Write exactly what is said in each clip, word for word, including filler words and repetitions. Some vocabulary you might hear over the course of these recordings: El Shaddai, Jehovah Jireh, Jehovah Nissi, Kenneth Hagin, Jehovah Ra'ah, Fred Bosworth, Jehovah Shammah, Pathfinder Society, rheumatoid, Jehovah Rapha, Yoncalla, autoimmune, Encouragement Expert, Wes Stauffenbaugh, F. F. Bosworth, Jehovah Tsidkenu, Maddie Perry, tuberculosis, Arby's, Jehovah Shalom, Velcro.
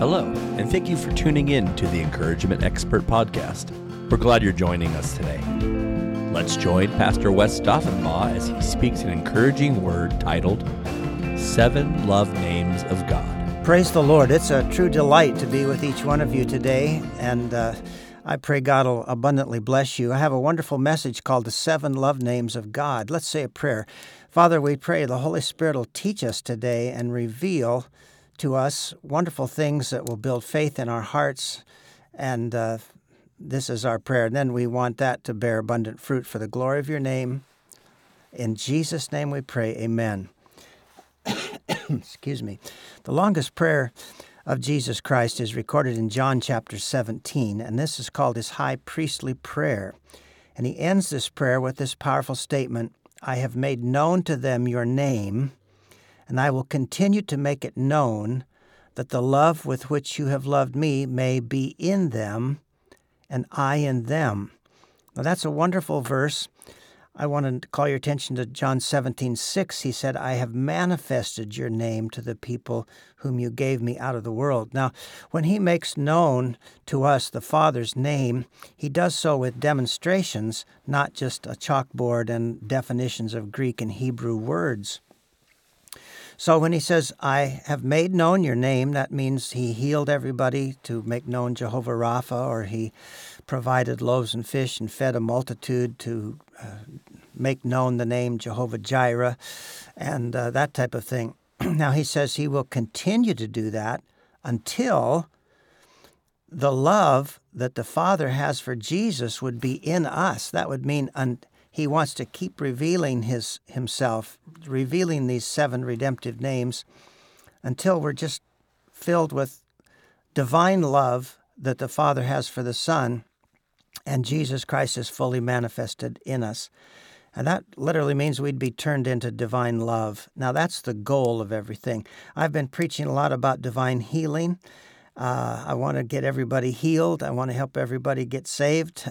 Hello, and thank you for tuning in to the Encouragement Expert podcast. We're glad you're joining us today. Let's join Pastor Wes Stauffenbaugh as he speaks an encouraging word titled, Seven Love Names of God. Praise the Lord. It's a true delight to be with each one of you today, and uh, I pray God will abundantly bless you. I have a wonderful message called The Seven Love Names of God. Let's say a prayer. Father, we pray the Holy Spirit will teach us today and reveal to us wonderful things that will build faith in our hearts, and uh, this is our prayer. And then we want that to bear abundant fruit for the glory of your name. In Jesus' name we pray, amen. Excuse me. The longest prayer of Jesus Christ is recorded in John chapter seventeen, and this is called his high priestly prayer. And he ends this prayer with this powerful statement, I have made known to them your name, and I will continue to make it known that the love with which you have loved me may be in them, and I in them. Now that's a wonderful verse. I want to call your attention to John seventeen six. He said, I have manifested your name to the people whom you gave me out of the world. Now, when he makes known to us the Father's name, he does so with demonstrations, not just a chalkboard and definitions of Greek and Hebrew words. So when he says, I have made known your name, that means he healed everybody to make known Jehovah Rapha, or he provided loaves and fish and fed a multitude to uh, make known the name Jehovah Jireh, and uh, that type of thing. Now he says he will continue to do that until the love that the Father has for Jesus would be in us. That would mean until. He wants to keep revealing his himself, revealing these seven redemptive names until we're just filled with divine love that the Father has for the Son, and Jesus Christ is fully manifested in us. And that literally means we'd be turned into divine love. Now, that's the goal of everything. I've been preaching a lot about divine healing. Uh, I want to get everybody healed. I want to help everybody get saved.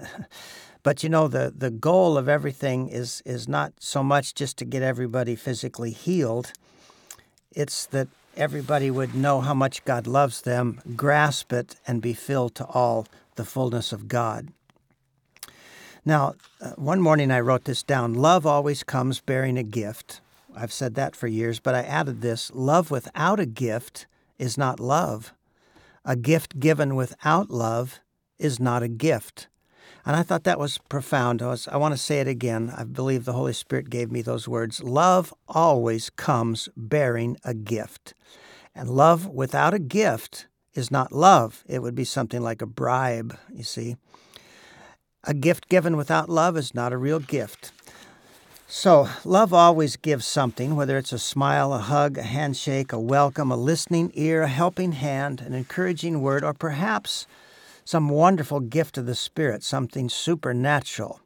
But, you know, the, the goal of everything is is not so much just to get everybody physically healed. It's that everybody would know how much God loves them, grasp it, and be filled to all the fullness of God. Now, uh, one morning I wrote this down. Love always comes bearing a gift. I've said that for years, but I added this. Love without a gift is not love. A gift given without love is not a gift. And I thought that was profound. I, was, I want to say it again. I believe the Holy Spirit gave me those words. Love always comes bearing a gift. And love without a gift is not love. It would be something like a bribe, you see. A gift given without love is not a real gift. So love always gives something, whether it's a smile, a hug, a handshake, a welcome, a listening ear, a helping hand, an encouraging word, or perhaps some wonderful gift of the Spirit, something supernatural.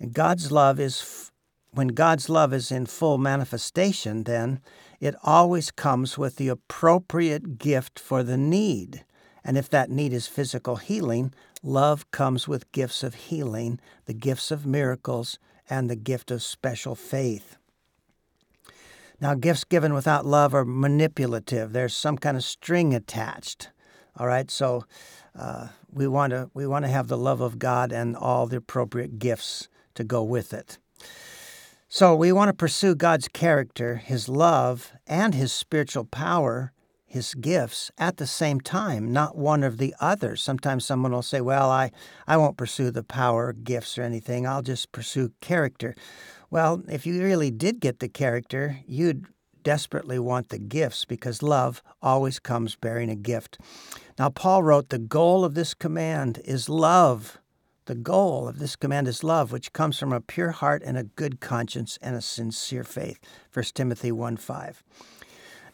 And God's love is, when God's love is in full manifestation, then it always comes with the appropriate gift for the need. And if that need is physical healing, love comes with gifts of healing, the gifts of miracles, and the gift of special faith. Now, gifts given without love are manipulative. There's some kind of string attached. All right, so uh, we want to we want to have the love of God and all the appropriate gifts to go with it. So we want to pursue God's character, his love, and his spiritual power, his gifts, at the same time, not one or the other. Sometimes someone will say, well, I, I won't pursue the power, gifts, or anything. I'll just pursue character. Well, if you really did get the character, you'd desperately want the gifts, because love always comes bearing a gift. Now, Paul wrote, the goal of this command is love. The goal of this command is love, which comes from a pure heart and a good conscience and a sincere faith. First Timothy one five.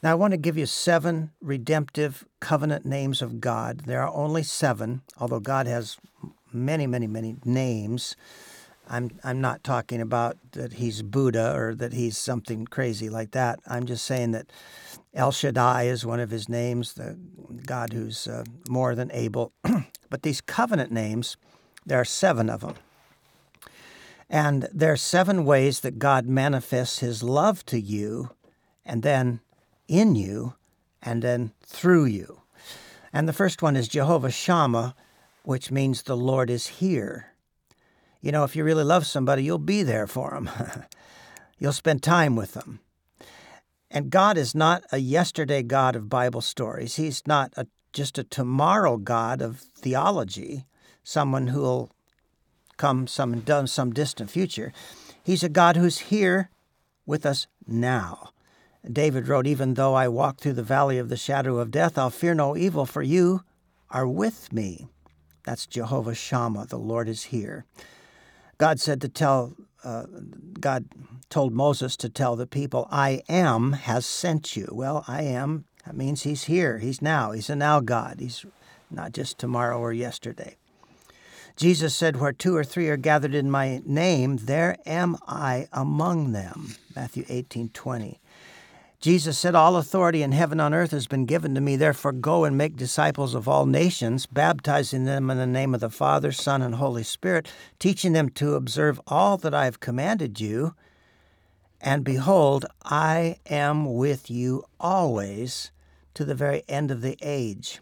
Now, I want to give you seven redemptive covenant names of God. There are only seven, although God has many, many, many names. I'm I'm not talking about that he's Buddha or that he's something crazy like that. I'm just saying that El Shaddai is one of his names, the God who's uh, more than able. But these covenant names, there are seven of them. And there are seven ways that God manifests his love to you, and then in you, and then through you. And the first one is Jehovah Shammah, which means the Lord is here. You know, if you really love somebody, you'll be there for them. You'll spend time with them. And God is not a yesterday God of Bible stories. He's not a, just a tomorrow God of theology, someone who'll come some, some distant future. He's a God who's here with us now. David wrote, "Even though I walk through the valley of the shadow of death, I'll fear no evil, for you are with me." That's Jehovah Shammah, the Lord is here. God said to tell, uh, God told Moses to tell the people, "I am has sent you." Well, I am, that means he's here, he's now, he's a now God. He's not just tomorrow or yesterday. Jesus said, "Where two or three are gathered in my name, there am I among them." Matthew eighteen twenty. Jesus said, "All authority in heaven and on earth has been given to me. Therefore, go and make disciples of all nations, baptizing them in the name of the Father, Son, and Holy Spirit, teaching them to observe all that I have commanded you. And behold, I am with you always to the very end of the age."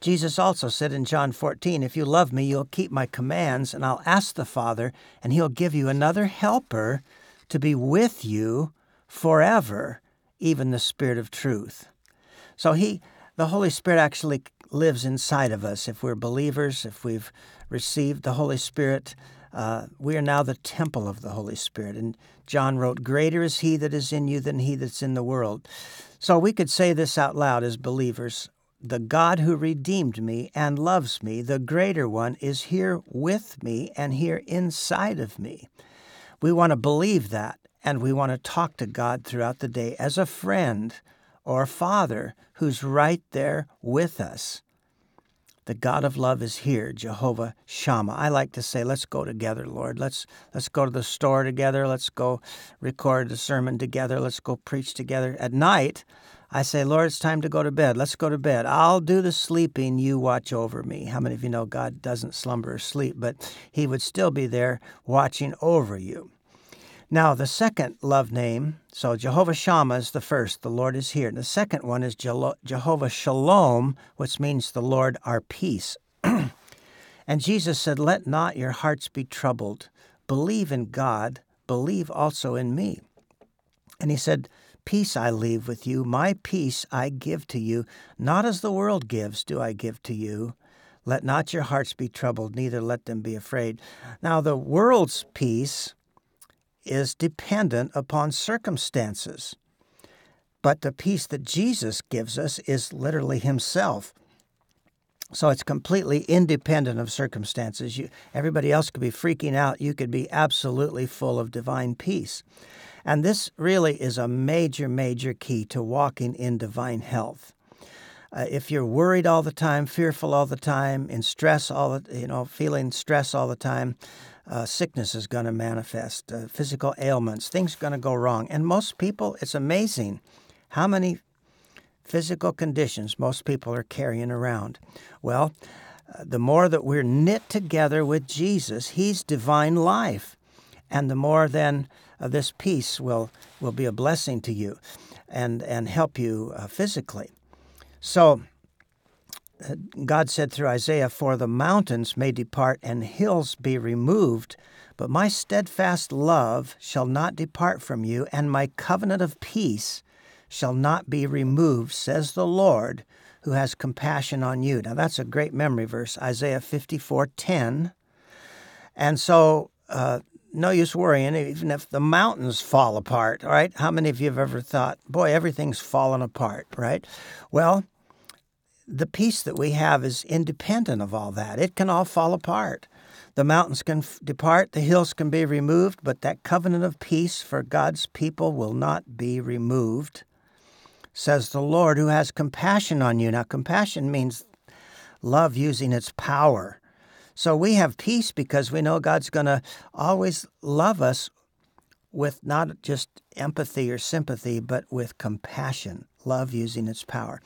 Jesus also said in John fourteen, "If you love me, you'll keep my commands, and I'll ask the Father, and he'll give you another helper to be with you forever, even the Spirit of truth." So he, the Holy Spirit actually lives inside of us. If we're believers, if we've received the Holy Spirit, uh, we are now the temple of the Holy Spirit. And John wrote, "Greater is he that is in you than he that's in the world." So we could say this out loud as believers: the God who redeemed me and loves me, the greater one, is here with me and here inside of me. We want to believe that. And we want to talk to God throughout the day as a friend or Father who's right there with us. The God of love is here, Jehovah Shammah. I like to say, let's go together, Lord. Let's let's go to the store together. Let's go record a sermon together. Let's go preach together. At night, I say, "Lord, it's time to go to bed. Let's go to bed. I'll do the sleeping. You watch over me." How many of you know God doesn't slumber or sleep, but he would still be there watching over you? Now, the second love name, so Jehovah Shammah is the first, the Lord is here. And the second one is Jehovah Shalom, which means the Lord our peace. And Jesus said, "Let not your hearts be troubled. Believe in God, believe also in me." And he said, "Peace I leave with you, my peace I give to you. Not as the world gives do I give to you. Let not your hearts be troubled, neither let them be afraid." Now, the world's peace is dependent upon circumstances. But the peace that Jesus gives us is literally himself. So it's completely independent of circumstances. You, everybody else could be freaking out. You could be absolutely full of divine peace. And this really is a major, major key to walking in divine health. Uh, if you're worried all the time, fearful all the time, in stress all the, you know, feeling stress all the time, Uh, sickness is going to manifest, uh, physical ailments, things are going to go wrong. And most people, it's amazing how many physical conditions most people are carrying around. Well, uh, the more that we're knit together with Jesus, he's divine life. And the more then uh, this peace will, will be a blessing to you and, and help you uh, physically. So God said through Isaiah, "For the mountains may depart and hills be removed, but my steadfast love shall not depart from you, and my covenant of peace shall not be removed, says the Lord, who has compassion on you." Now that's a great memory verse, Isaiah fifty-four ten. And so uh, no use worrying, even if the mountains fall apart, all right? How many of you have ever thought, boy, everything's fallen apart, right? Well, the peace that we have is independent of all that. It can all fall apart. The mountains can f- depart, the hills can be removed, but that covenant of peace for God's people will not be removed, says the Lord, who has compassion on you. Now, compassion means love using its power. So we have peace because we know God's going to always love us with not just empathy or sympathy, but with compassion, love using its power.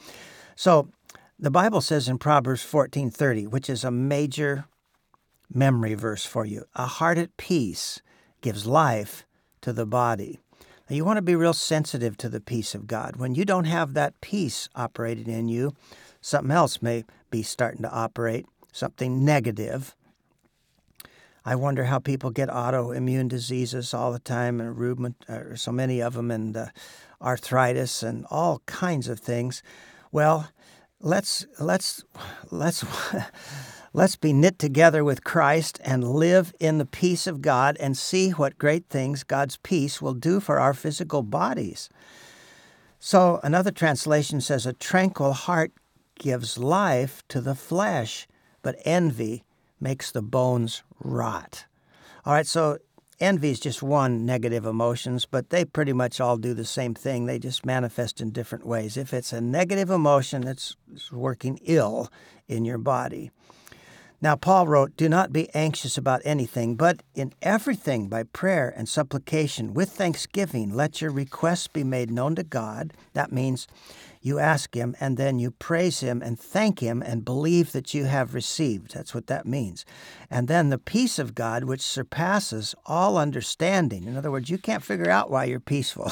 So the Bible says in Proverbs fourteen thirty, which is a major memory verse for you, "A heart at peace gives life to the body." Now, you want to be real sensitive to the peace of God. When you don't have that peace operating in you, something else may be starting to operate, something negative. I wonder how people get autoimmune diseases all the time, and rheumatoid, or so many of them, and uh, arthritis and all kinds of things. Well, let's let's let's let's be knit together with Christ and live in the peace of God and see what great things God's peace will do for our physical bodies. So another translation says, "A tranquil heart gives life to the flesh, but envy makes the bones rot." All right, so envy is just one negative emotions, but they pretty much all do the same thing. They just manifest in different ways. If it's a negative emotion, it's working ill in your body. Now, Paul wrote, "Do not be anxious about anything, but in everything by prayer and supplication with thanksgiving, let your requests be made known to God." That means you ask him, and then you praise him and thank him and believe that you have received. That's what that means. And then the peace of God, which surpasses all understanding. In other words, you can't figure out why you're peaceful.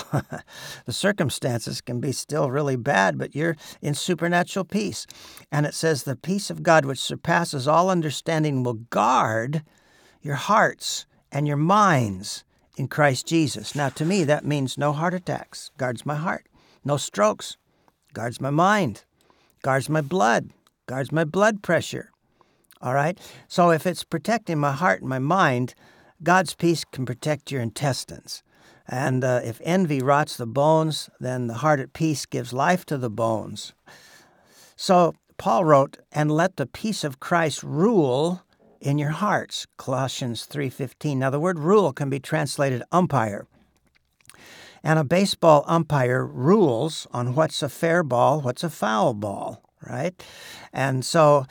The circumstances can be still really bad, but you're in supernatural peace. And it says the peace of God, which surpasses all understanding, will guard your hearts and your minds in Christ Jesus. Now, to me, that means no heart attacks. Guards my heart. No strokes. Guards my mind, guards my blood, guards my blood pressure, all right? So if it's protecting my heart and my mind, God's peace can protect your intestines. And uh, if envy rots the bones, then the heart at peace gives life to the bones. So Paul wrote, "And let the peace of Christ rule in your hearts," Colossians three fifteen. Now, the word rule can be translated umpire. And a baseball umpire rules on what's a fair ball, what's a foul ball, right? And so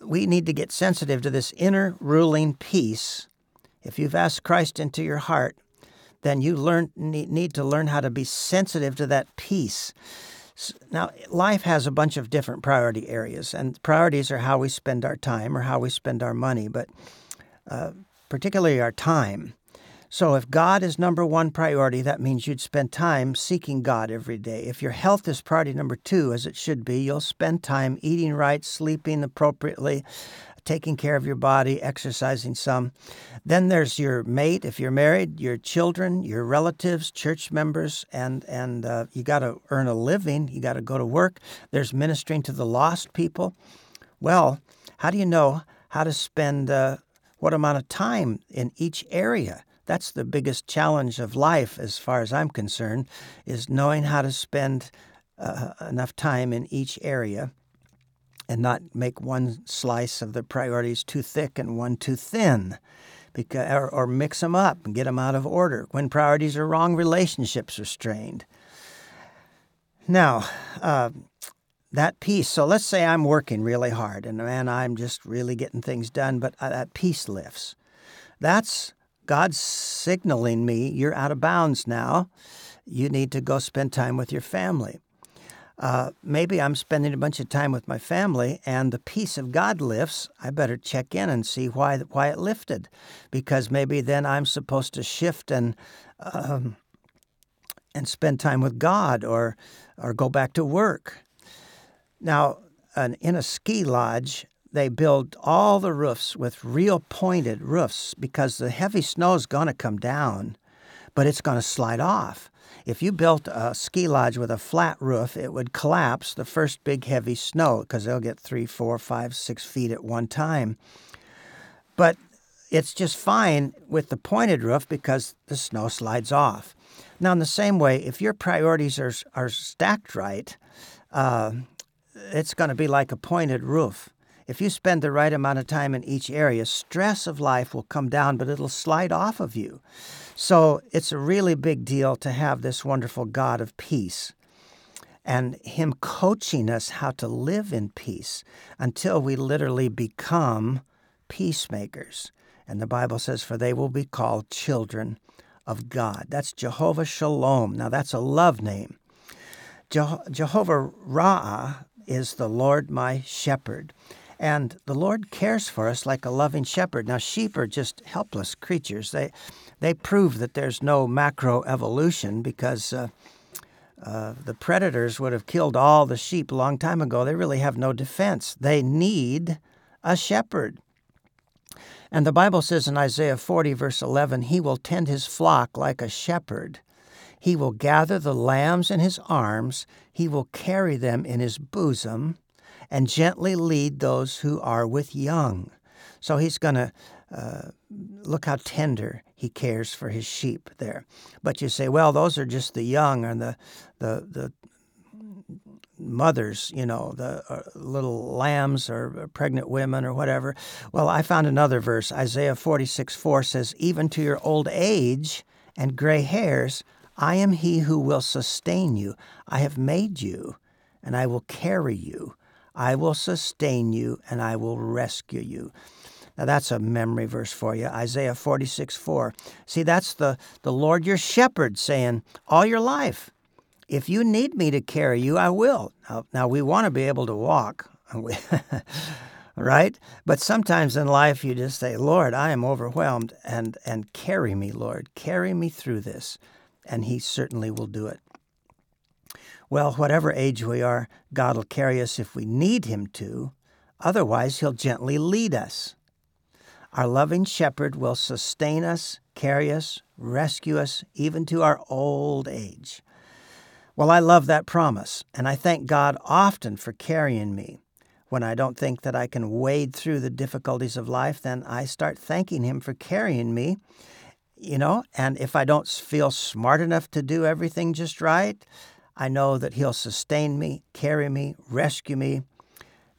we need to get sensitive to this inner ruling peace. If you've asked Christ into your heart, then you learn need to learn how to be sensitive to that peace. Now, life has a bunch of different priority areas, and priorities are how we spend our time or how we spend our money, but uh, particularly our time. So if God is number one priority, that means you'd spend time seeking God every day. If your health is priority number two, as it should be, you'll spend time eating right, sleeping appropriately, taking care of your body, exercising some. Then there's your mate, if you're married, your children, your relatives, church members, and, and uh, you got to earn a living. You got to go to work. There's ministering to the lost people. Well, how do you know how to spend uh, what amount of time in each area? That's the biggest challenge of life, as far as I'm concerned, is knowing how to spend uh, enough time in each area and not make one slice of the priorities too thick and one too thin, because, or, or mix them up and get them out of order. When priorities are wrong, relationships are strained. Now, uh, that peace. So let's say I'm working really hard and, man, I'm just really getting things done, but uh, that peace lifts. That's God's signaling me, you're out of bounds now. You need to go spend time with your family. Uh, maybe I'm spending a bunch of time with my family and the peace of God lifts. I better check in and see why why it lifted, because maybe then I'm supposed to shift and um, and spend time with God or or go back to work. Now, an, in a ski lodge, they build all the roofs with real pointed roofs because the heavy snow is going to come down, but it's going to slide off. If you built a ski lodge with a flat roof, it would collapse the first big heavy snow because they'll get three, four, five, six feet at one time. But it's just fine with the pointed roof because the snow slides off. Now, in the same way, if your priorities are, are stacked right, uh, it's going to be like a pointed roof. If you spend the right amount of time in each area, stress of life will come down, but it'll slide off of you. So it's a really big deal to have this wonderful God of peace and him coaching us how to live in peace until we literally become peacemakers. And the Bible says, "For they will be called children of God." That's Jehovah Shalom. Now, that's a love name. Je- Jehovah Ra'ah is the Lord my shepherd. And the Lord cares for us like a loving shepherd. Now, sheep are just helpless creatures. They they prove that there's no macroevolution because uh, uh, the predators would have killed all the sheep a long time ago. They really have no defense. They need a shepherd. And the Bible says in Isaiah forty, verse eleven, he will tend his flock like a shepherd. He will gather the lambs in his arms. He will carry them in his bosom and gently lead those who are with young. So he's going to, uh, look how tender he cares for his sheep there. But you say, well, those are just the young and the the the mothers, you know, the uh, little lambs or pregnant women or whatever. Well, I found another verse. Isaiah forty-six four says, even to your old age and gray hairs, I am he who will sustain you. I have made you, and I will carry you. I will sustain you, and I will rescue you. Now, that's a memory verse for you, Isaiah forty-six four. See, that's the, the Lord your shepherd saying all your life, if you need me to carry you, I will. Now, now we want to be able to walk, right? But sometimes in life you just say, Lord, I am overwhelmed, and, and carry me, Lord. Carry me through this, and he certainly will do it. Well, whatever age we are, God will carry us if we need him to. Otherwise, he'll gently lead us. Our loving shepherd will sustain us, carry us, rescue us, even to our old age. Well, I love that promise, and I thank God often for carrying me. When I don't think that I can wade through the difficulties of life, then I start thanking him for carrying me. You know, and if I don't feel smart enough to do everything just right, I know that he'll sustain me, carry me, rescue me,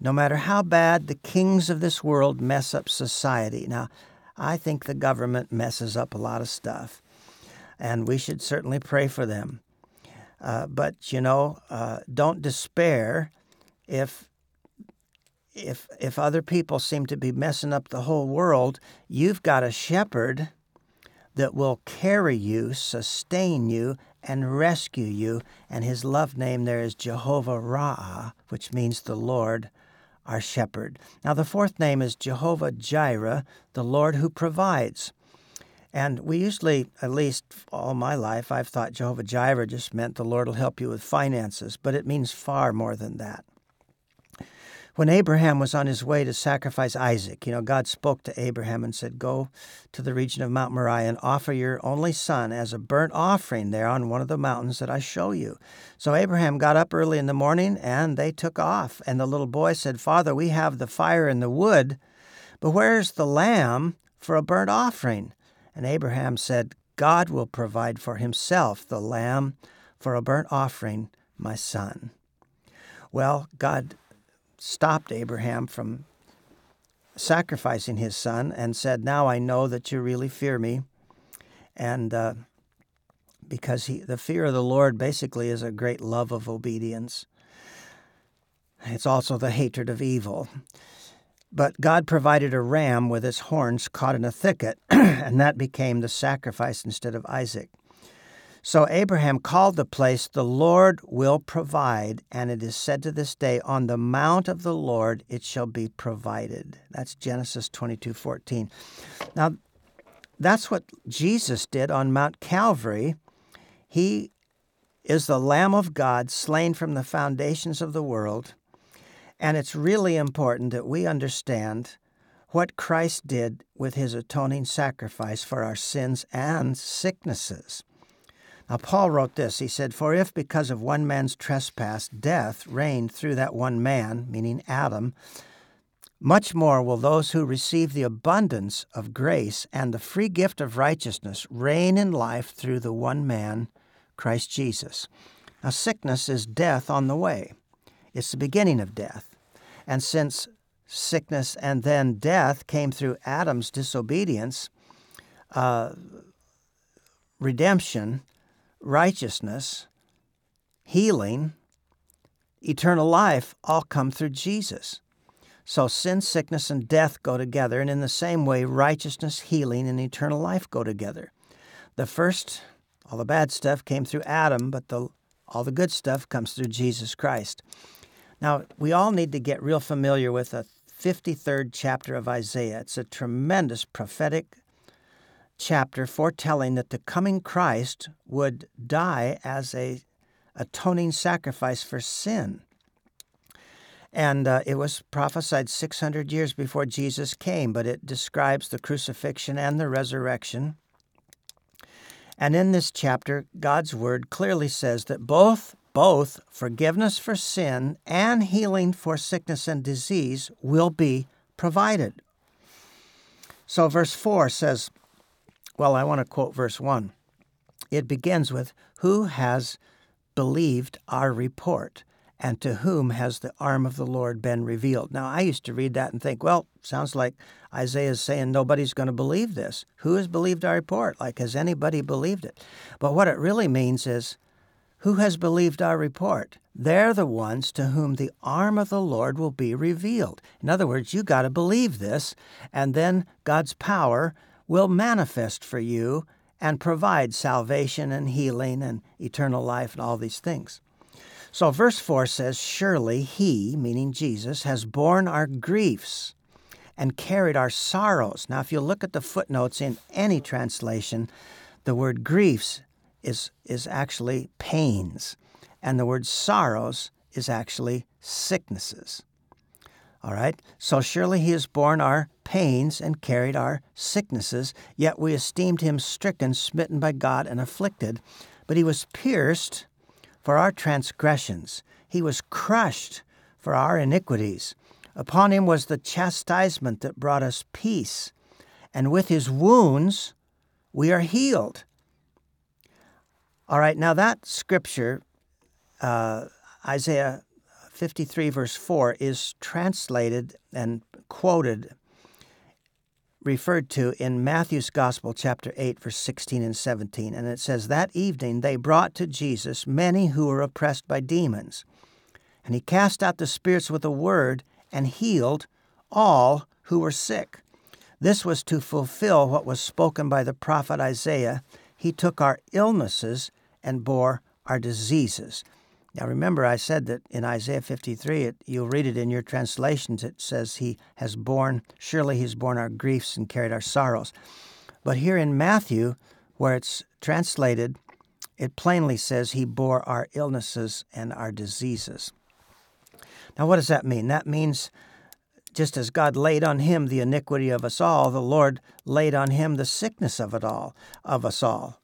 no matter how bad the kings of this world mess up society. Now, I think the government messes up a lot of stuff, and we should certainly pray for them. Uh, but, you know, uh, don't despair if, if, if other people seem to be messing up the whole world. You've got a shepherd that will carry you, sustain you, and rescue you. And his love name there is Jehovah Ra'ah, which means the Lord, our shepherd. Now, the fourth name is Jehovah Jireh, the Lord who provides. And we usually, at least all my life, I've thought Jehovah Jireh just meant the Lord will help you with finances, but it means far more than that. When Abraham was on his way to sacrifice Isaac, you know, God spoke to Abraham and said, go to the region of Mount Moriah and offer your only son as a burnt offering there on one of the mountains that I show you. So Abraham got up early in the morning and they took off. And the little boy said, Father, we have the fire and the wood, but where's the lamb for a burnt offering? And Abraham said, God will provide for himself the lamb for a burnt offering, my son. Well, God stopped Abraham from sacrificing his son and said, now I know that you really fear me. And uh, because he, the fear of the Lord basically is a great love of obedience. It's also the hatred of evil. But God provided a ram with its horns caught in a thicket, and that became the sacrifice instead of Isaac. So Abraham called the place, the Lord will provide, and it is said to this day, on the mount of the Lord it shall be provided. That's Genesis twenty-two fourteen. Now, that's what Jesus did on Mount Calvary. He is the Lamb of God slain from the foundations of the world. And it's really important that we understand what Christ did with his atoning sacrifice for our sins and sicknesses. Now, Paul wrote this. He said, for if because of one man's trespass, death reigned through that one man, meaning Adam, much more will those who receive the abundance of grace and the free gift of righteousness reign in life through the one man, Christ Jesus. Now, sickness is death on the way. It's the beginning of death. And since sickness and then death came through Adam's disobedience, uh, redemption, righteousness, healing, eternal life all come through Jesus. So sin, sickness, and death go together, and in the same way, righteousness, healing, and eternal life go together. The first, all the bad stuff came through Adam, but the, all the good stuff comes through Jesus Christ. Now, we all need to get real familiar with a fifty-third chapter of Isaiah. It's a tremendous prophetic chapter foretelling that the coming Christ would die as a atoning sacrifice for sin. And uh, it was prophesied six hundred years before Jesus came, but it describes the crucifixion and the resurrection. And in this chapter, God's word clearly says that both Both forgiveness for sin and healing for sickness and disease will be provided. So verse four says, well, I want to quote verse one. It begins with, "Who has believed our report, and to whom has the arm of the Lord been revealed?" Now, I used to read that and think, well, sounds like Isaiah is saying nobody's going to believe this. Who has believed our report? Like, has anybody believed it? But what it really means is, who has believed our report? They're the ones to whom the arm of the Lord will be revealed. In other words, you got to believe this, and then God's power will manifest for you and provide salvation and healing and eternal life and all these things. So verse four says, "Surely he," meaning Jesus, "has borne our griefs and carried our sorrows." Now, if you look at the footnotes in any translation, the word griefs is is actually pains, and the word sorrows is actually sicknesses. All right? So surely he has borne our pains and carried our sicknesses, yet we esteemed him stricken, smitten by God, and afflicted. But he was pierced for our transgressions. He was crushed for our iniquities. Upon him was the chastisement that brought us peace, and with his wounds we are healed. All right, now that scripture, uh, Isaiah fifty-three, verse four, is translated and quoted, referred to in Matthew's Gospel, chapter eight, verse sixteen and seventeen. And it says, "That evening they brought to Jesus many who were oppressed by demons. And he cast out the spirits with a word and healed all who were sick. This was to fulfill what was spoken by the prophet Isaiah. He took our illnesses and bore our diseases." Now, remember, I said that in Isaiah fifty-three, it, you'll read it in your translations, it says he has borne, surely he's borne our griefs and carried our sorrows. But here in Matthew, where it's translated, it plainly says he bore our illnesses and our diseases. Now, what does that mean? That means just as God laid on him the iniquity of us all, the Lord laid on him the sickness of it all, of us all.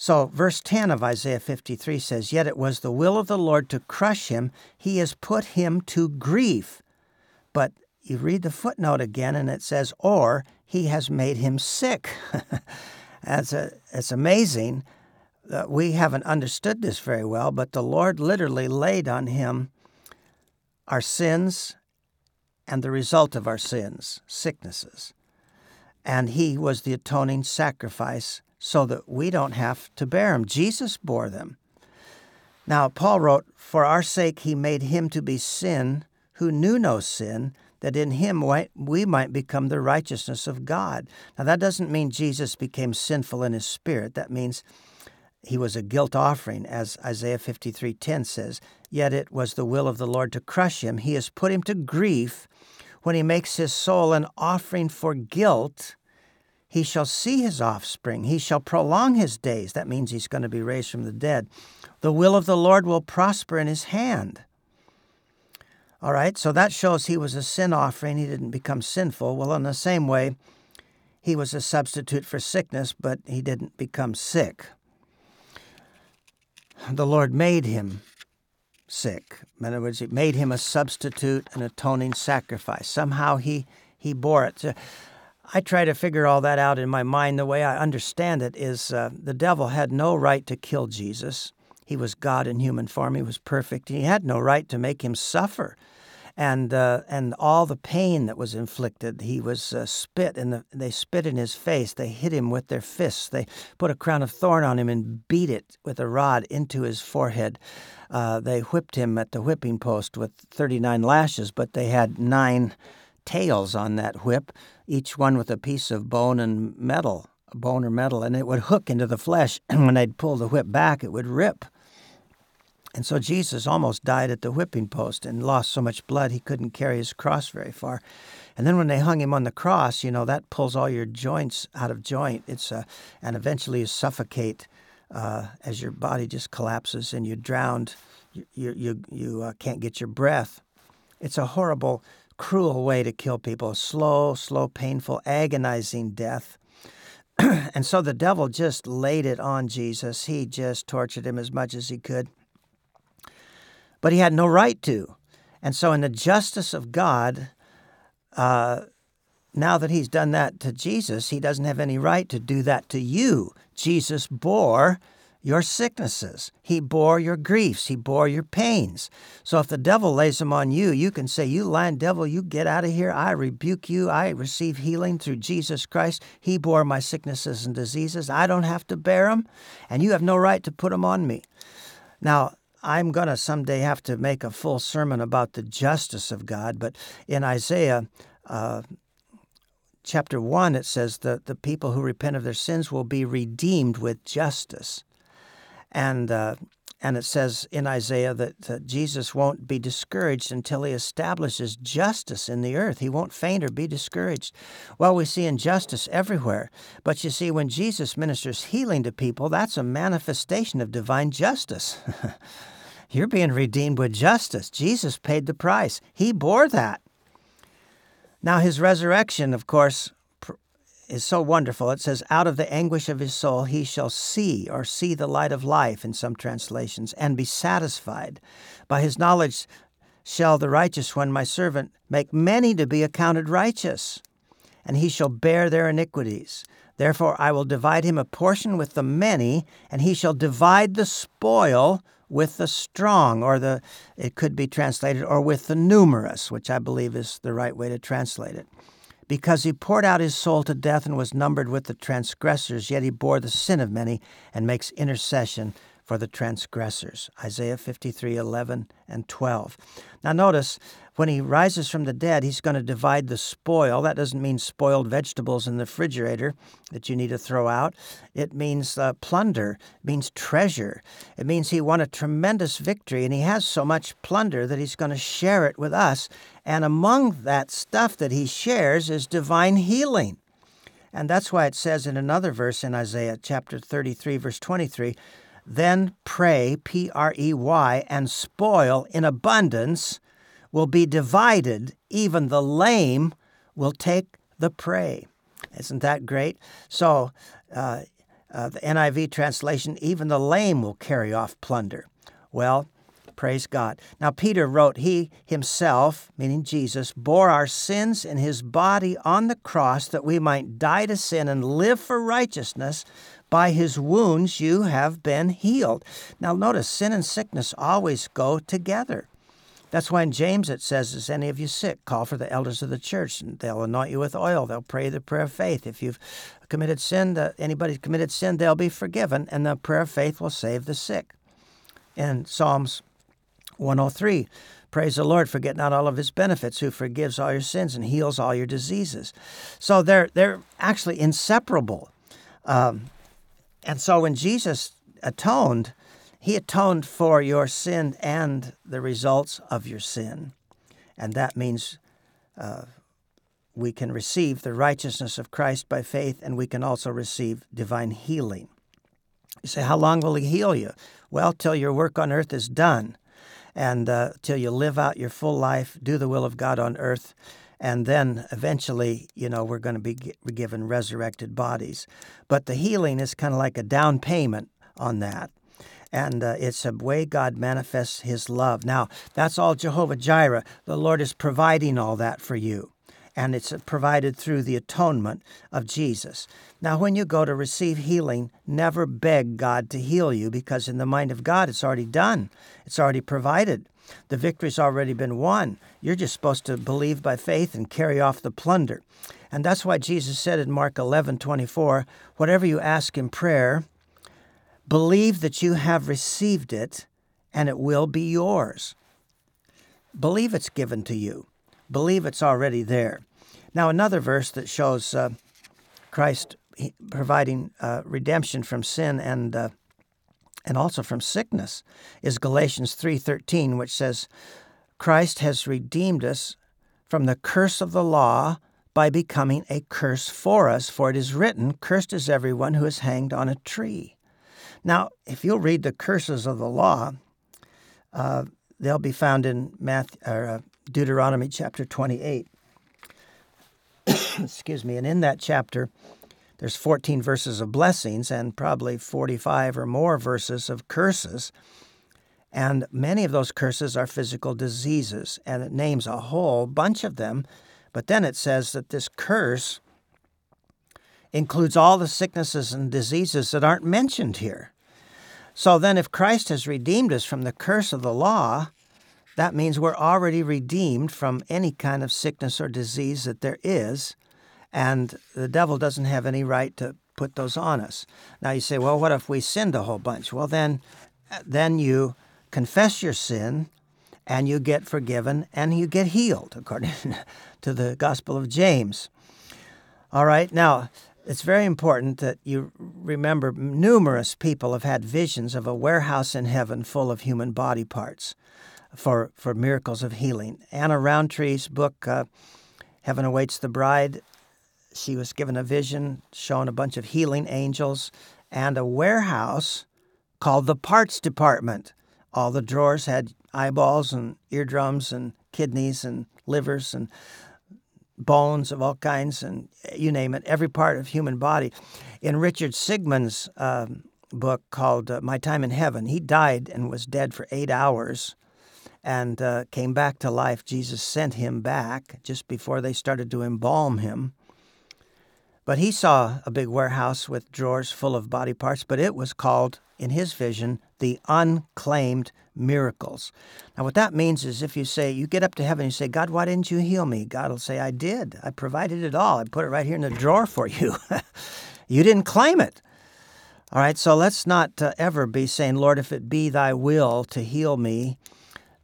So verse ten of Isaiah fifty-three says, "Yet it was the will of the Lord to crush him. He has put him to grief." But you read the footnote again, and it says, "or he has made him sick." That's a, it's amazing. Uh, we haven't understood this very well, but the Lord literally laid on him our sins and the result of our sins, sicknesses. And he was the atoning sacrifice so that we don't have to bear them. Jesus bore them. Now, Paul wrote, "For our sake he made him to be sin who knew no sin, that in him we might become the righteousness of God." Now, that doesn't mean Jesus became sinful in his spirit. That means he was a guilt offering, as Isaiah fifty-three ten says. "Yet it was the will of the Lord to crush him. He has put him to grief. When he makes his soul an offering for guilt, he shall see his offspring. He shall prolong his days." That means he's going to be raised from the dead. "The will of the Lord will prosper in his hand." All right, so that shows he was a sin offering. He didn't become sinful. Well, in the same way, he was a substitute for sickness, but he didn't become sick. The Lord made him sick. In other words, he made him a substitute, an atoning sacrifice. Somehow he he bore it. So I try to figure all that out in my mind. The way I understand it is uh, the devil had no right to kill Jesus. He was God in human form. He was perfect. He had no right to make him suffer. And uh, and all the pain that was inflicted, he was uh, spit, and the, they spit in his face. They hit him with their fists. They put a crown of thorn on him and beat it with a rod into his forehead. Uh, they whipped him at the whipping post with thirty-nine lashes, but they had nine tails on that whip, each one with a piece of bone and metal, bone or metal, and it would hook into the flesh. And when they'd pull the whip back, it would rip. And so Jesus almost died at the whipping post and lost so much blood he couldn't carry his cross very far. And then when they hung him on the cross, you know, that pulls all your joints out of joint. It's uh, and eventually you suffocate uh, as your body just collapses and you're drowned. You, you, you, you uh, can't get your breath. It's a horrible, cruel way to kill people. Slow, slow, painful, agonizing death. And so the devil just laid it on Jesus. He just tortured him as much as he could. But he had no right to. And so in the justice of God, uh, now that he's done that to Jesus, he doesn't have any right to do that to you. Jesus bore your sicknesses. He bore your griefs. He bore your pains. So if the devil lays them on you, you can say, you lying devil, you get out of here. I rebuke you. I receive healing through Jesus Christ. He bore my sicknesses and diseases. I don't have to bear them, and you have no right to put them on me. Now, I'm going to someday have to make a full sermon about the justice of God, but in Isaiah uh, chapter one, it says that the people who repent of their sins will be redeemed with justice. And uh, and it says in Isaiah that uh, Jesus won't be discouraged until he establishes justice in the earth. He won't faint or be discouraged. Well, we see injustice everywhere. But you see, when Jesus ministers healing to people, that's a manifestation of divine justice. You're being redeemed with justice. Jesus paid the price. He bore that. Now, his resurrection, of course, is so wonderful. It says, out of the anguish of his soul, he shall see, or see the light of life in some translations, and be satisfied. By his knowledge shall the righteous one, my servant, make many to be accounted righteous, and he shall bear their iniquities. Therefore I will divide him a portion with the many, and he shall divide the spoil with the strong, or the, it could be translated, or with the numerous, which I believe is the right way to translate it. Because he poured out his soul to death and was numbered with the transgressors, yet he bore the sin of many and makes intercession for the transgressors. Isaiah fifty-three, eleven and twelve. Now notice, when he rises from the dead, he's going to divide the spoil. That doesn't mean spoiled vegetables in the refrigerator that you need to throw out. It means uh, plunder. It means treasure. It means he won a tremendous victory, and he has so much plunder that he's going to share it with us. And among that stuff that he shares is divine healing. And that's why it says in another verse in Isaiah chapter thirty-three, verse twenty-three, then prey, P R E Y, and spoil in abundance will be divided, even the lame will take the prey. Isn't that great? So uh, uh, the N I V translation, even the lame will carry off plunder. Well, praise God. Now Peter wrote, he himself, meaning Jesus, bore our sins in his body on the cross that we might die to sin and live for righteousness. By his wounds you have been healed. Now notice, sin and sickness always go together. That's why in James it says, is any of you sick? Call for the elders of the church, and they'll anoint you with oil. They'll pray the prayer of faith. If you've committed sin, the, anybody's committed sin, they'll be forgiven, and the prayer of faith will save the sick. In Psalms one oh three, praise the Lord, forget not all of his benefits, who forgives all your sins and heals all your diseases. So they're, they're actually inseparable. Um, and so when Jesus atoned, he atoned for your sin and the results of your sin. And that means uh, we can receive the righteousness of Christ by faith, and we can also receive divine healing. You say, how long will he heal you? Well, till your work on earth is done, and uh, till you live out your full life, do the will of God on earth. And then eventually, you know, we're going to be given resurrected bodies. But the healing is kind of like a down payment on that. And uh, it's a way God manifests his love. Now, that's all Jehovah Jireh. The Lord is providing all that for you. And it's provided through the atonement of Jesus. Now, when you go to receive healing, never beg God to heal you, because in the mind of God, it's already done. It's already provided. The victory's already been won. You're just supposed to believe by faith and carry off the plunder. And that's why Jesus said in Mark eleven twenty-four, whatever you ask in prayer, believe that you have received it, and it will be yours. Believe it's given to you. Believe it's already there. Now, another verse that shows uh, Christ providing uh, redemption from sin and uh, and also from sickness is Galatians three thirteen, which says, Christ has redeemed us from the curse of the law by becoming a curse for us, for it is written, cursed is everyone who is hanged on a tree. Now, if you'll read the curses of the law, uh, they'll be found in Matthew, or, uh, Deuteronomy chapter twenty-eight. Excuse me. And in that chapter, there's fourteen verses of blessings and probably forty-five or more verses of curses. And many of those curses are physical diseases, and it names a whole bunch of them. But then it says that this curse includes all the sicknesses and diseases that aren't mentioned here. So then if Christ has redeemed us from the curse of the law, that means we're already redeemed from any kind of sickness or disease that there is, and the devil doesn't have any right to put those on us. Now you say, well, what if we sinned a whole bunch? Well, then, then you confess your sin, and you get forgiven, and you get healed, according to the Gospel of James. All right, now, it's very important that you remember numerous people have had visions of a warehouse in heaven full of human body parts for, for miracles of healing. Anna Roundtree's book, uh, Heaven Awaits the Bride, she was given a vision showing a bunch of healing angels and a warehouse called the parts department. All the drawers had eyeballs and eardrums and kidneys and livers and bones of all kinds, and you name it, every part of human body. In Richard Sigmund's um, book called uh, My Time in Heaven, he died and was dead for eight hours and uh, came back to life. Jesus sent him back just before they started to embalm him. But he saw a big warehouse with drawers full of body parts, but it was called, in his vision, the unclaimed miracles. Now, what that means is if you say, you get up to heaven and you say, God, why didn't you heal me? God will say, I did. I provided it all. I put it right here in the drawer for you. You didn't claim it. All right, so let's not uh, ever be saying, Lord, if it be thy will to heal me.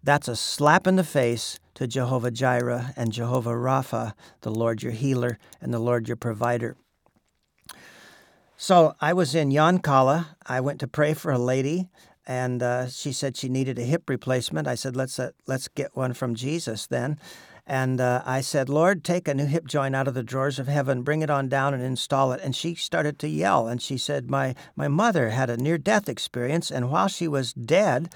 That's a slap in the face to Jehovah Jireh and Jehovah Rapha, the Lord your healer and the Lord your provider. So I was in Yoncalla. I went to pray for a lady, and uh, she said she needed a hip replacement. I said, let's uh, let's get one from Jesus then. And uh, I said, Lord, take a new hip joint out of the drawers of heaven, bring it on down and install it. And she started to yell, and she said, my, my mother had a near-death experience, and while she was dead,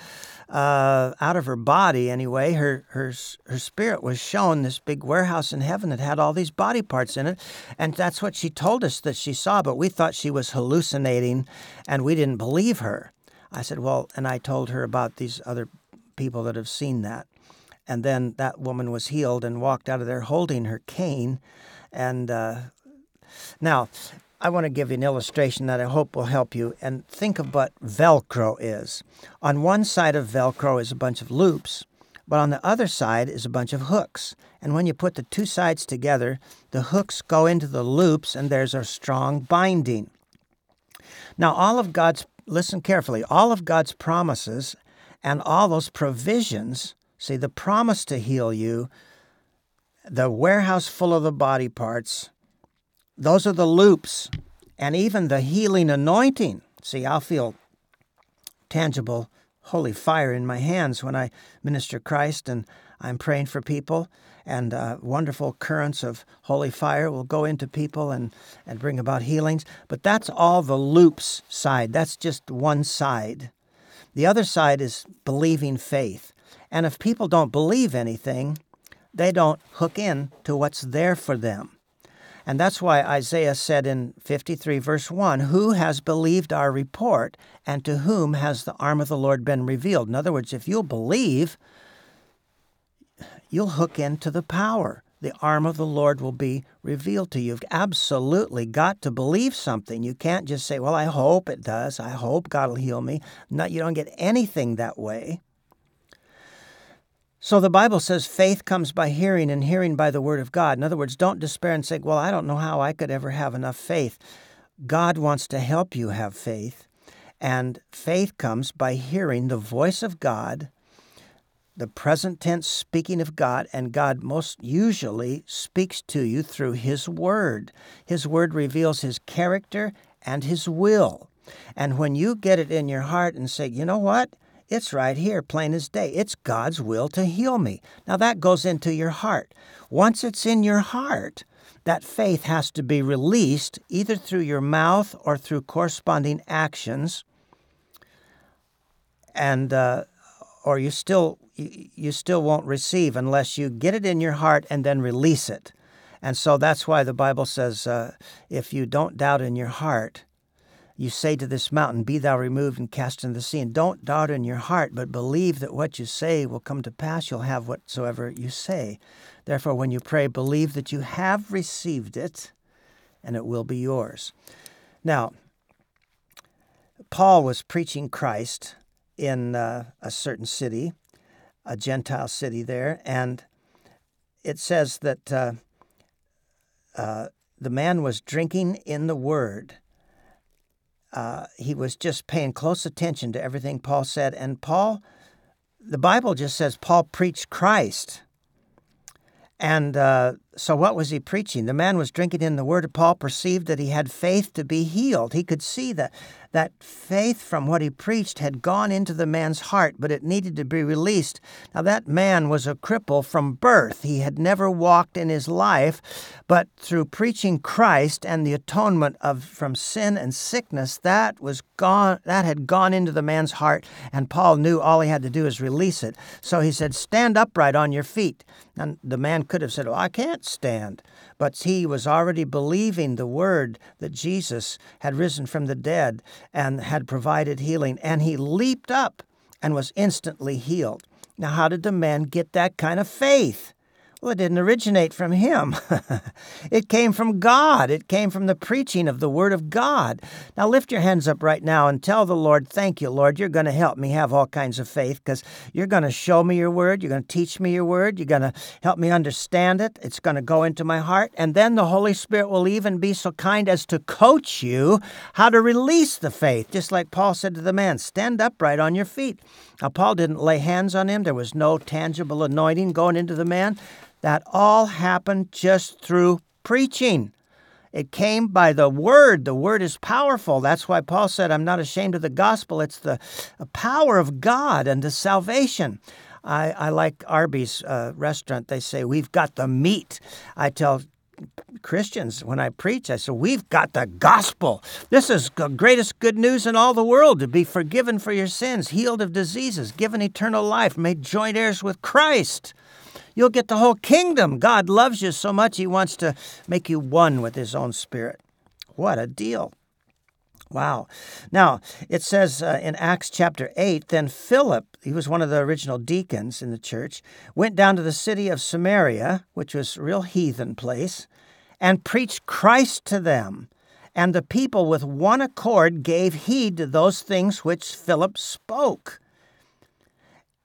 uh, out of her body anyway, her, her, her spirit was shown this big warehouse in heaven that had all these body parts in it, and that's what she told us that she saw, but we thought she was hallucinating, and we didn't believe her. I said, well, and I told her about these other people that have seen that. And then that woman was healed and walked out of there holding her cane. And uh, now, I want to give you an illustration that I hope will help you. And think of what Velcro is. On one side of Velcro is a bunch of loops, but on the other side is a bunch of hooks. And when you put the two sides together, the hooks go into the loops, and there's a strong binding. Now, all of God's, listen carefully, all of God's promises and all those provisions. See, the promise to heal you, the warehouse full of the body parts, those are the loops, and even the healing anointing. See, I'll feel tangible holy fire in my hands when I minister Christ and I'm praying for people, and uh, wonderful currents of holy fire will go into people and, and bring about healings. But that's all the loops side. That's just one side. The other side is believing faith. And if people don't believe anything, they don't hook in to what's there for them. And that's why Isaiah said in fifty-three, verse one, who has believed our report, and to whom has the arm of the Lord been revealed? In other words, if you'll believe, you'll hook into the power. The arm of the Lord will be revealed to you. You've absolutely got to believe something. You can't just say, well, I hope it does. I hope God will heal me. No, you don't get anything that way. So the Bible says faith comes by hearing, and hearing by the word of God. In other words, don't despair and say, well, I don't know how I could ever have enough faith. God wants to help you have faith, and faith comes by hearing the voice of God, the present tense speaking of God, and God most usually speaks to you through His Word. His Word reveals His character and His will. And when you get it in your heart and say, you know what? It's right here, plain as day. It's God's will to heal me. Now that goes into your heart. Once it's in your heart, that faith has to be released either through your mouth or through corresponding actions. And uh, or you still you still won't receive unless you get it in your heart and then release it. And so that's why the Bible says, uh, if you don't doubt in your heart, you say to this mountain, be thou removed and cast into the sea. And don't doubt in your heart, but believe that what you say will come to pass. You'll have whatsoever you say. Therefore, when you pray, believe that you have received it, and it will be yours. Now, Paul was preaching Christ in uh, a certain city, a Gentile city there. And it says that uh, uh, the man was drinking in the word. Uh, he was just paying close attention to everything Paul said. And Paul, the Bible just says Paul preached Christ. And uh, so what was he preaching? The man was drinking in the word. Paul perceived that he had faith to be healed. He could see that that faith from what he preached had gone into the man's heart, but it needed to be released. Now, that man was a cripple from birth. He had never walked in his life, but through preaching Christ and the atonement of from sin and sickness, that was gone. That had gone into the man's heart, and Paul knew all he had to do is release it. So he said, stand upright on your feet. And the man could have said, well, I can't stand. But he was already believing the word that Jesus had risen from the dead and had provided healing. And he leaped up and was instantly healed. Now, how did the man get that kind of faith? Well, it didn't originate from him. It came from God. It came from the preaching of the Word of God. Now, lift your hands up right now and tell the Lord, thank you, Lord. You're going to help me have all kinds of faith because you're going to show me your Word. You're going to teach me your Word. You're going to help me understand it. It's going to go into my heart. And then the Holy Spirit will even be so kind as to coach you how to release the faith. Just like Paul said to the man, stand upright on your feet. Now, Paul didn't lay hands on him. There was no tangible anointing going into the man. That all happened just through preaching. It came by the word. The word is powerful. That's why Paul said, I'm not ashamed of the gospel. It's the power of God unto salvation. I, I like Arby's uh, restaurant. They say, we've got the meat. I tell Christians, when I preach, I say, we've got the gospel. This is the greatest good news in all the world, to be forgiven for your sins, healed of diseases, given eternal life, made joint heirs with Christ. You'll get the whole kingdom. God loves you so much, he wants to make you one with his own spirit. What a deal. Wow. Now, it says uh, in Acts chapter eight, then Philip, he was one of the original deacons in the church, went down to the city of Samaria, which was a real heathen place, and preached Christ to them. And the people with one accord gave heed to those things which Philip spoke.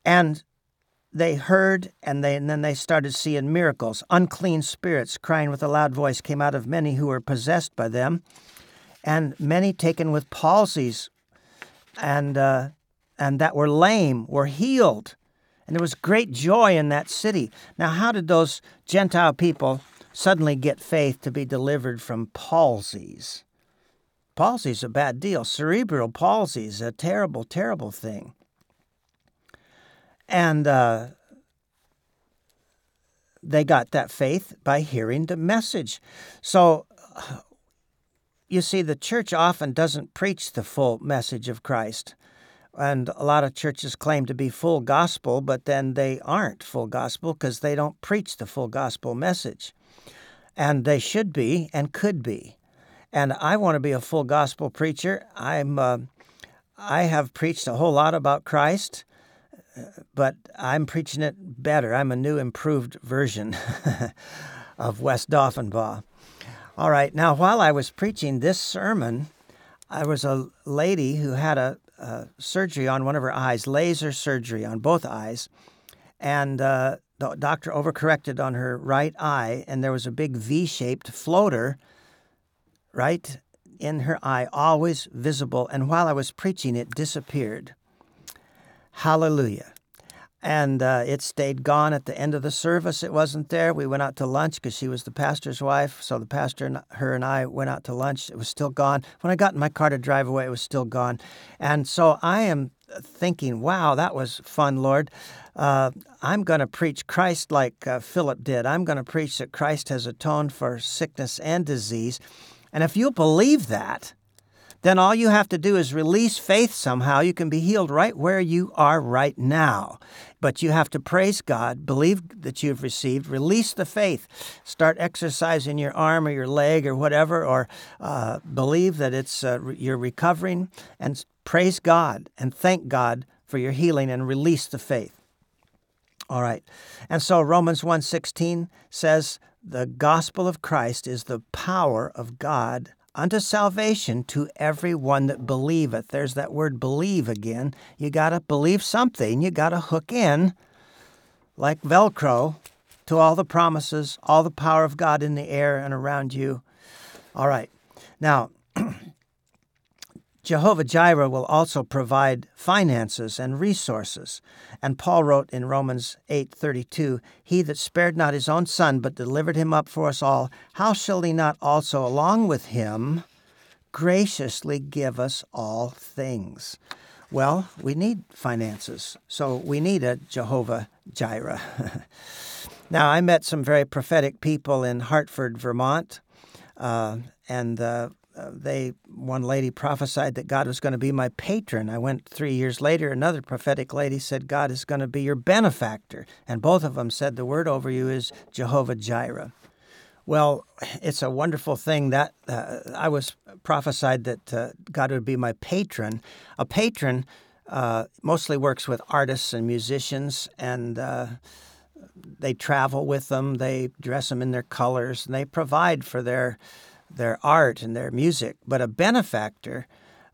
And they heard, and, they, and then they started seeing miracles. Unclean spirits crying with a loud voice came out of many who were possessed by them, and many taken with palsies and uh, and that were lame were healed. And there was great joy in that city. Now, how did those Gentile people suddenly get faith to be delivered from palsies? Palsy's a bad deal. Cerebral palsy is a terrible, terrible thing. And uh, they got that faith by hearing the message. So, you see, the church often doesn't preach the full message of Christ. And a lot of churches claim to be full gospel, but then they aren't full gospel because they don't preach the full gospel message. And they should be and could be. And I want to be a full gospel preacher. I'm, uh, I have preached a whole lot about Christ. But I'm preaching it better. I'm a new, improved version of Wes Stauffenbaugh. All right. Now, while I was preaching this sermon, I was a lady who had a, a surgery on one of her eyes, laser surgery on both eyes. And uh, the doctor overcorrected on her right eye, and there was a big V-shaped floater right in her eye, always visible. And while I was preaching, it disappeared. Hallelujah. And uh, it stayed gone at the end of the service. It wasn't there. We went out to lunch because she was the pastor's wife. So the pastor, and her and I went out to lunch. It was still gone. When I got in my car to drive away, it was still gone. And so I am thinking, wow, that was fun, Lord. Uh, I'm going to preach Christ like uh, Philip did. I'm going to preach that Christ has atoned for sickness and disease. And if you believe that, then all you have to do is release faith somehow. You can be healed right where you are right now. But you have to praise God, believe that you've received, release the faith, start exercising your arm or your leg or whatever, or uh, believe that it's uh, you're recovering, and praise God and thank God for your healing and release the faith. All right. And so Romans one sixteen says, the gospel of Christ is the power of God unto salvation to everyone that believeth. There's that word believe again. You got to believe something. You got to hook in like Velcro to all the promises, all the power of God in the air and around you. All right. Now, Jehovah Jireh will also provide finances and resources. And Paul wrote in Romans eight thirty-two, he that spared not his own son, but delivered him up for us all, how shall he not also along with him graciously give us all things? Well, we need finances, so we need a Jehovah Jireh. Now, I met some very prophetic people in Hartford, Vermont, uh, and uh, Uh, they, one lady prophesied that God was going to be my patron. I went three years later. Another prophetic lady said, God is going to be your benefactor. And both of them said the word over you is Jehovah Jireh. Well, it's a wonderful thing that uh, I was prophesied that uh, God would be my patron. A patron uh, mostly works with artists and musicians, and uh, they travel with them. They dress them in their colors, and they provide for their their art and their music. But a benefactor,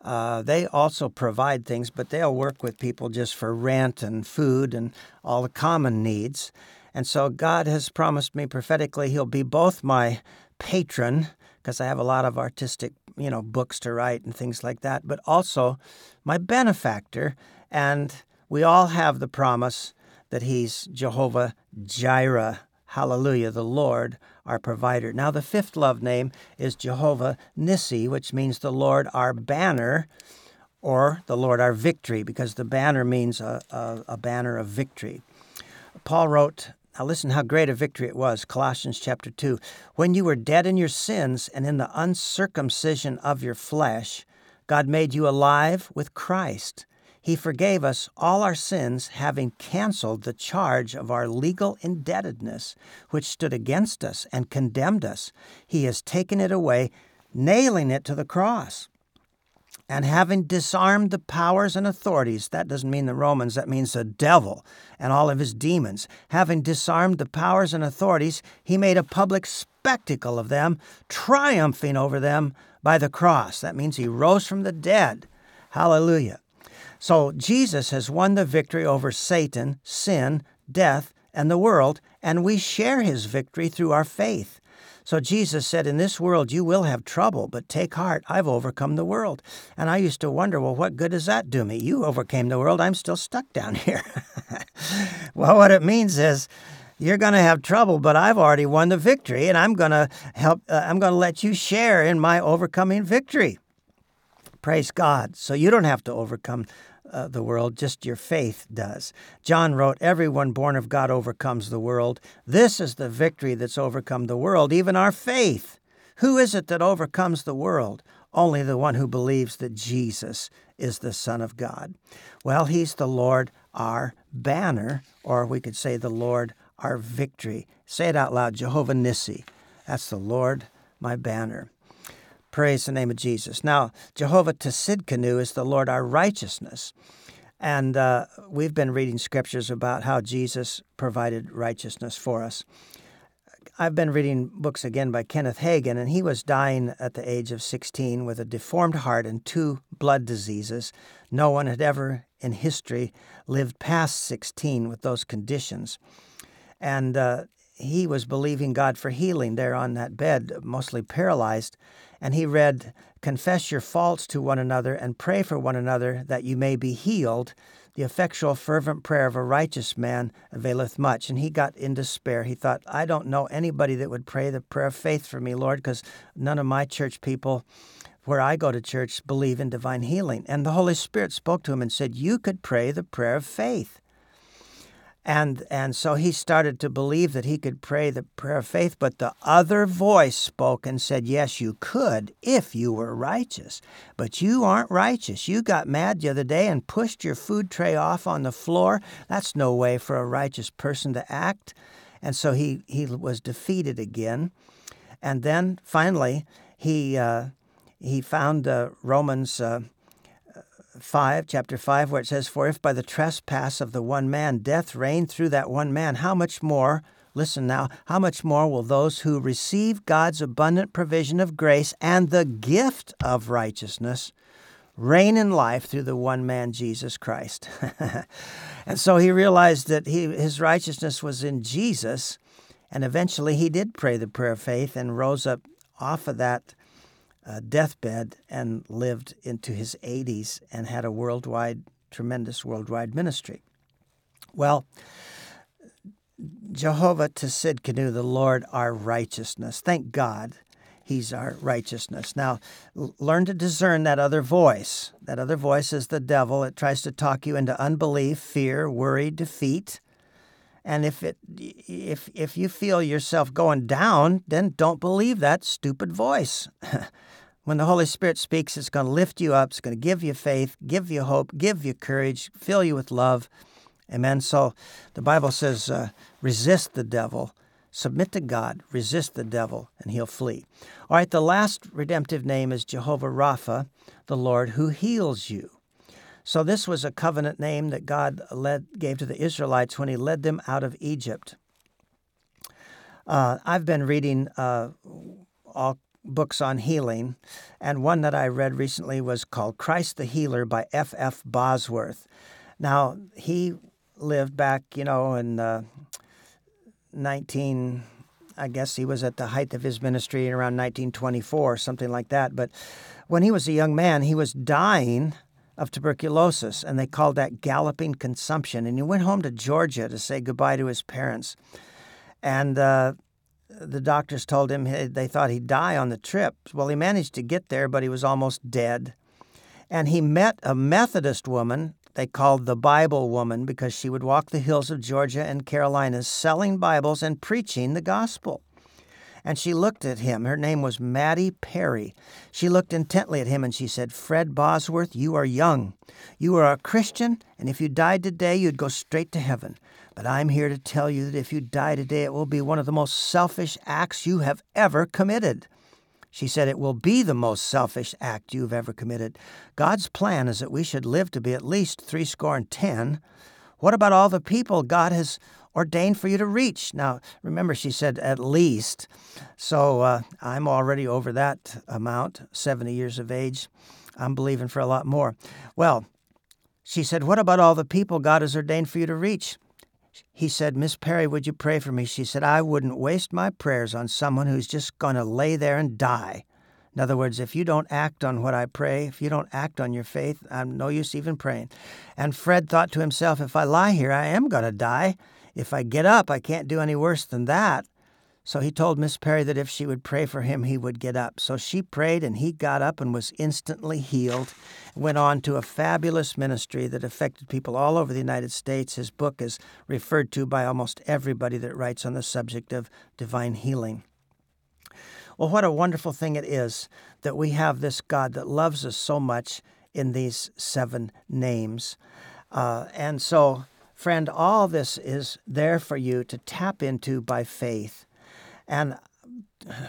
uh, they also provide things, but they'll work with people just for rent and food and all the common needs. And so God has promised me prophetically he'll be both my patron, because I have a lot of artistic, you know, books to write and things like that, but also my benefactor. And we all have the promise that he's Jehovah Jireh. Hallelujah, the Lord, our provider. Now, the fifth love name is Jehovah Nissi, which means the Lord, our banner, or the Lord, our victory, because the banner means a, a, a banner of victory. Paul wrote, now listen how great a victory it was, Colossians chapter two. When you were dead in your sins and in the uncircumcision of your flesh, God made you alive with Christ. He forgave us all our sins, having canceled the charge of our legal indebtedness, which stood against us and condemned us. He has taken it away, nailing it to the cross. And having disarmed the powers and authorities, that doesn't mean the Romans, that means the devil and all of his demons. Having disarmed the powers and authorities, he made a public spectacle of them, triumphing over them by the cross. That means he rose from the dead. Hallelujah. So Jesus has won the victory over Satan, sin, death, and the world, and we share his victory through our faith. So Jesus said, in this world you will have trouble, but take heart, I've overcome the world. And I used to wonder, well, what good does that do me? You overcame the world, I'm still stuck down here. Well, what it means is, you're going to have trouble, but I've already won the victory, and I'm going to help. Uh, I'm going to let you share in my overcoming victory. Praise God. So you don't have to overcome uh, the world, just your faith does. John wrote, everyone born of God overcomes the world. This is the victory that's overcome the world, even our faith. Who is it that overcomes the world? Only the one who believes that Jesus is the Son of God. Well, he's the Lord, our banner, or we could say the Lord, our victory. Say it out loud, Jehovah Nissi. That's the Lord, my banner. Praise the name of Jesus. Now, Jehovah Tsidkenu is the Lord, our righteousness. And uh, we've been reading scriptures about how Jesus provided righteousness for us. I've been reading books again by Kenneth Hagin, and he was dying at the age of sixteen with a deformed heart and two blood diseases. No one had ever in history lived past sixteen with those conditions. And uh, he was believing God for healing there on that bed, mostly paralyzed. And he read, confess your faults to one another and pray for one another that you may be healed. The effectual, fervent prayer of a righteous man availeth much. And he got in despair. He thought, I don't know anybody that would pray the prayer of faith for me, Lord, because none of my church people where I go to church believe in divine healing. And the Holy Spirit spoke to him and said, you could pray the prayer of faith. And and so he started to believe that he could pray the prayer of faith, but the other voice spoke and said, yes, you could if you were righteous, but you aren't righteous. You got mad the other day and pushed your food tray off on the floor. That's no way for a righteous person to act. And so he, he was defeated again. And then finally, he uh, he found uh, Romans... Uh, Five, chapter five, where it says, for if by the trespass of the one man death reigned through that one man, how much more, listen now, how much more will those who receive God's abundant provision of grace and the gift of righteousness reign in life through the one man, Jesus Christ. And so he realized that he, his righteousness was in Jesus, and eventually he did pray the prayer of faith and rose up off of that Uh, deathbed and lived into his eighties and had a worldwide, tremendous worldwide ministry. Well, Jehovah Tsidkenu, the Lord, our righteousness. Thank God he's our righteousness. Now, l- learn to discern that other voice. That other voice is the devil. It tries to talk you into unbelief, fear, worry, defeat. And if it, if if you feel yourself going down, then don't believe that stupid voice. When the Holy Spirit speaks, it's going to lift you up. It's going to give you faith, give you hope, give you courage, fill you with love. Amen. So the Bible says, uh, resist the devil, submit to God, resist the devil, and he'll flee. All right, the last redemptive name is Jehovah Rapha, the Lord who heals you. So this was a covenant name that God led, gave to the Israelites when he led them out of Egypt. Uh, I've been reading uh, all books on healing, and one that I read recently was called Christ the Healer by F. F. Bosworth. Now, he lived back, you know, in uh, nineteen, I guess he was at the height of his ministry in around nineteen twenty-four, something like that. But when he was a young man, he was dying of tuberculosis, and they called that galloping consumption. And he went home to Georgia to say goodbye to his parents. And uh, the doctors told him they thought he'd die on the trip. Well, he managed to get there, but he was almost dead. And he met a Methodist woman they called the Bible woman because she would walk the hills of Georgia and Carolinas selling Bibles and preaching the gospel. And she looked at him. Her name was Maddie Perry. She looked intently at him and she said, Fred Bosworth, you are young. You are a Christian, and if you died today, you'd go straight to heaven. But I'm here to tell you that if you die today, it will be one of the most selfish acts you have ever committed. She said it will be the most selfish act you've ever committed. God's plan is that we should live to be at least three score and ten. What about all the people God has ordained for you to reach? Now, remember, she said at least. So uh, I'm already over that amount, seventy years of age. I'm believing for a lot more. Well, she said, what about all the people God has ordained for you to reach? He said, Miss Perry, would you pray for me? She said, I wouldn't waste my prayers on someone who's just going to lay there and die. In other words, if you don't act on what I pray, if you don't act on your faith, I'm no use even praying. And Fred thought to himself, if I lie here, I am going to die. If I get up, I can't do any worse than that. So he told Miss Perry that if she would pray for him, he would get up. So she prayed, and he got up and was instantly healed, went on to a fabulous ministry that affected people all over the United States. His book is referred to by almost everybody that writes on the subject of divine healing. Well, what a wonderful thing it is that we have this God that loves us so much in these seven names. Uh, and so... Friend, all this is there for you to tap into by faith. And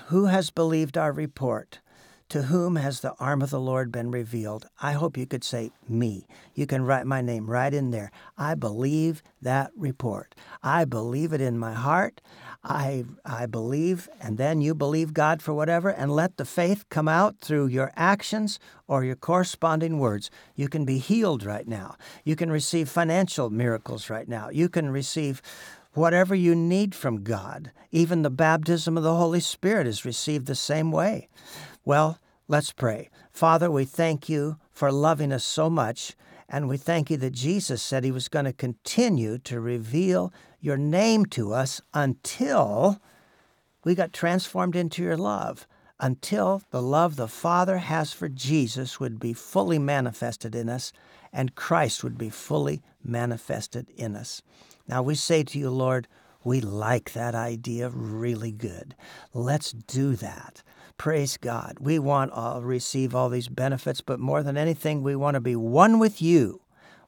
who has believed our report? To whom has the arm of the Lord been revealed? I hope you could say me. You can write my name right in there. I believe that report. I believe it in my heart. I I believe, and then you believe God for whatever, and let the faith come out through your actions or your corresponding words. You can be healed right now. You can receive financial miracles right now. You can receive whatever you need from God. Even the baptism of the Holy Spirit is received the same way. Well, let's pray. Father, we thank you for loving us so much And we thank you that Jesus said he was going to continue to reveal your name to us until we got transformed into your love, until the love the Father has for Jesus would be fully manifested in us and Christ would be fully manifested in us. Now we say to you, Lord, we like that idea really good. Let's do that. Praise God. We want to receive all these benefits, but more than anything, we want to be one with you.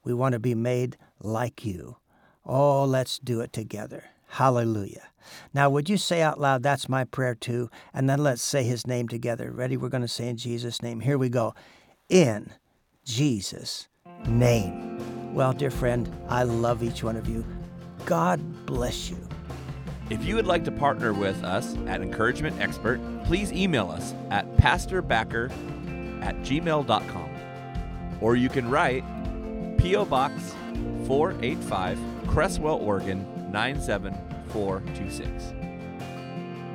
We want to be made like you. Oh, let's do it together. Hallelujah. Now, would you say out loud, that's my prayer too, and then let's say his name together. Ready? We're going to say in Jesus' name. Here we go. In Jesus' name. Well, dear friend, I love each one of you. God bless you. If you would like to partner with us at Encouragement Expert, please email us at pastorbacker at gmail dot com. Or you can write P O. Box four eighty-five, Cresswell, Oregon nine seven four two six.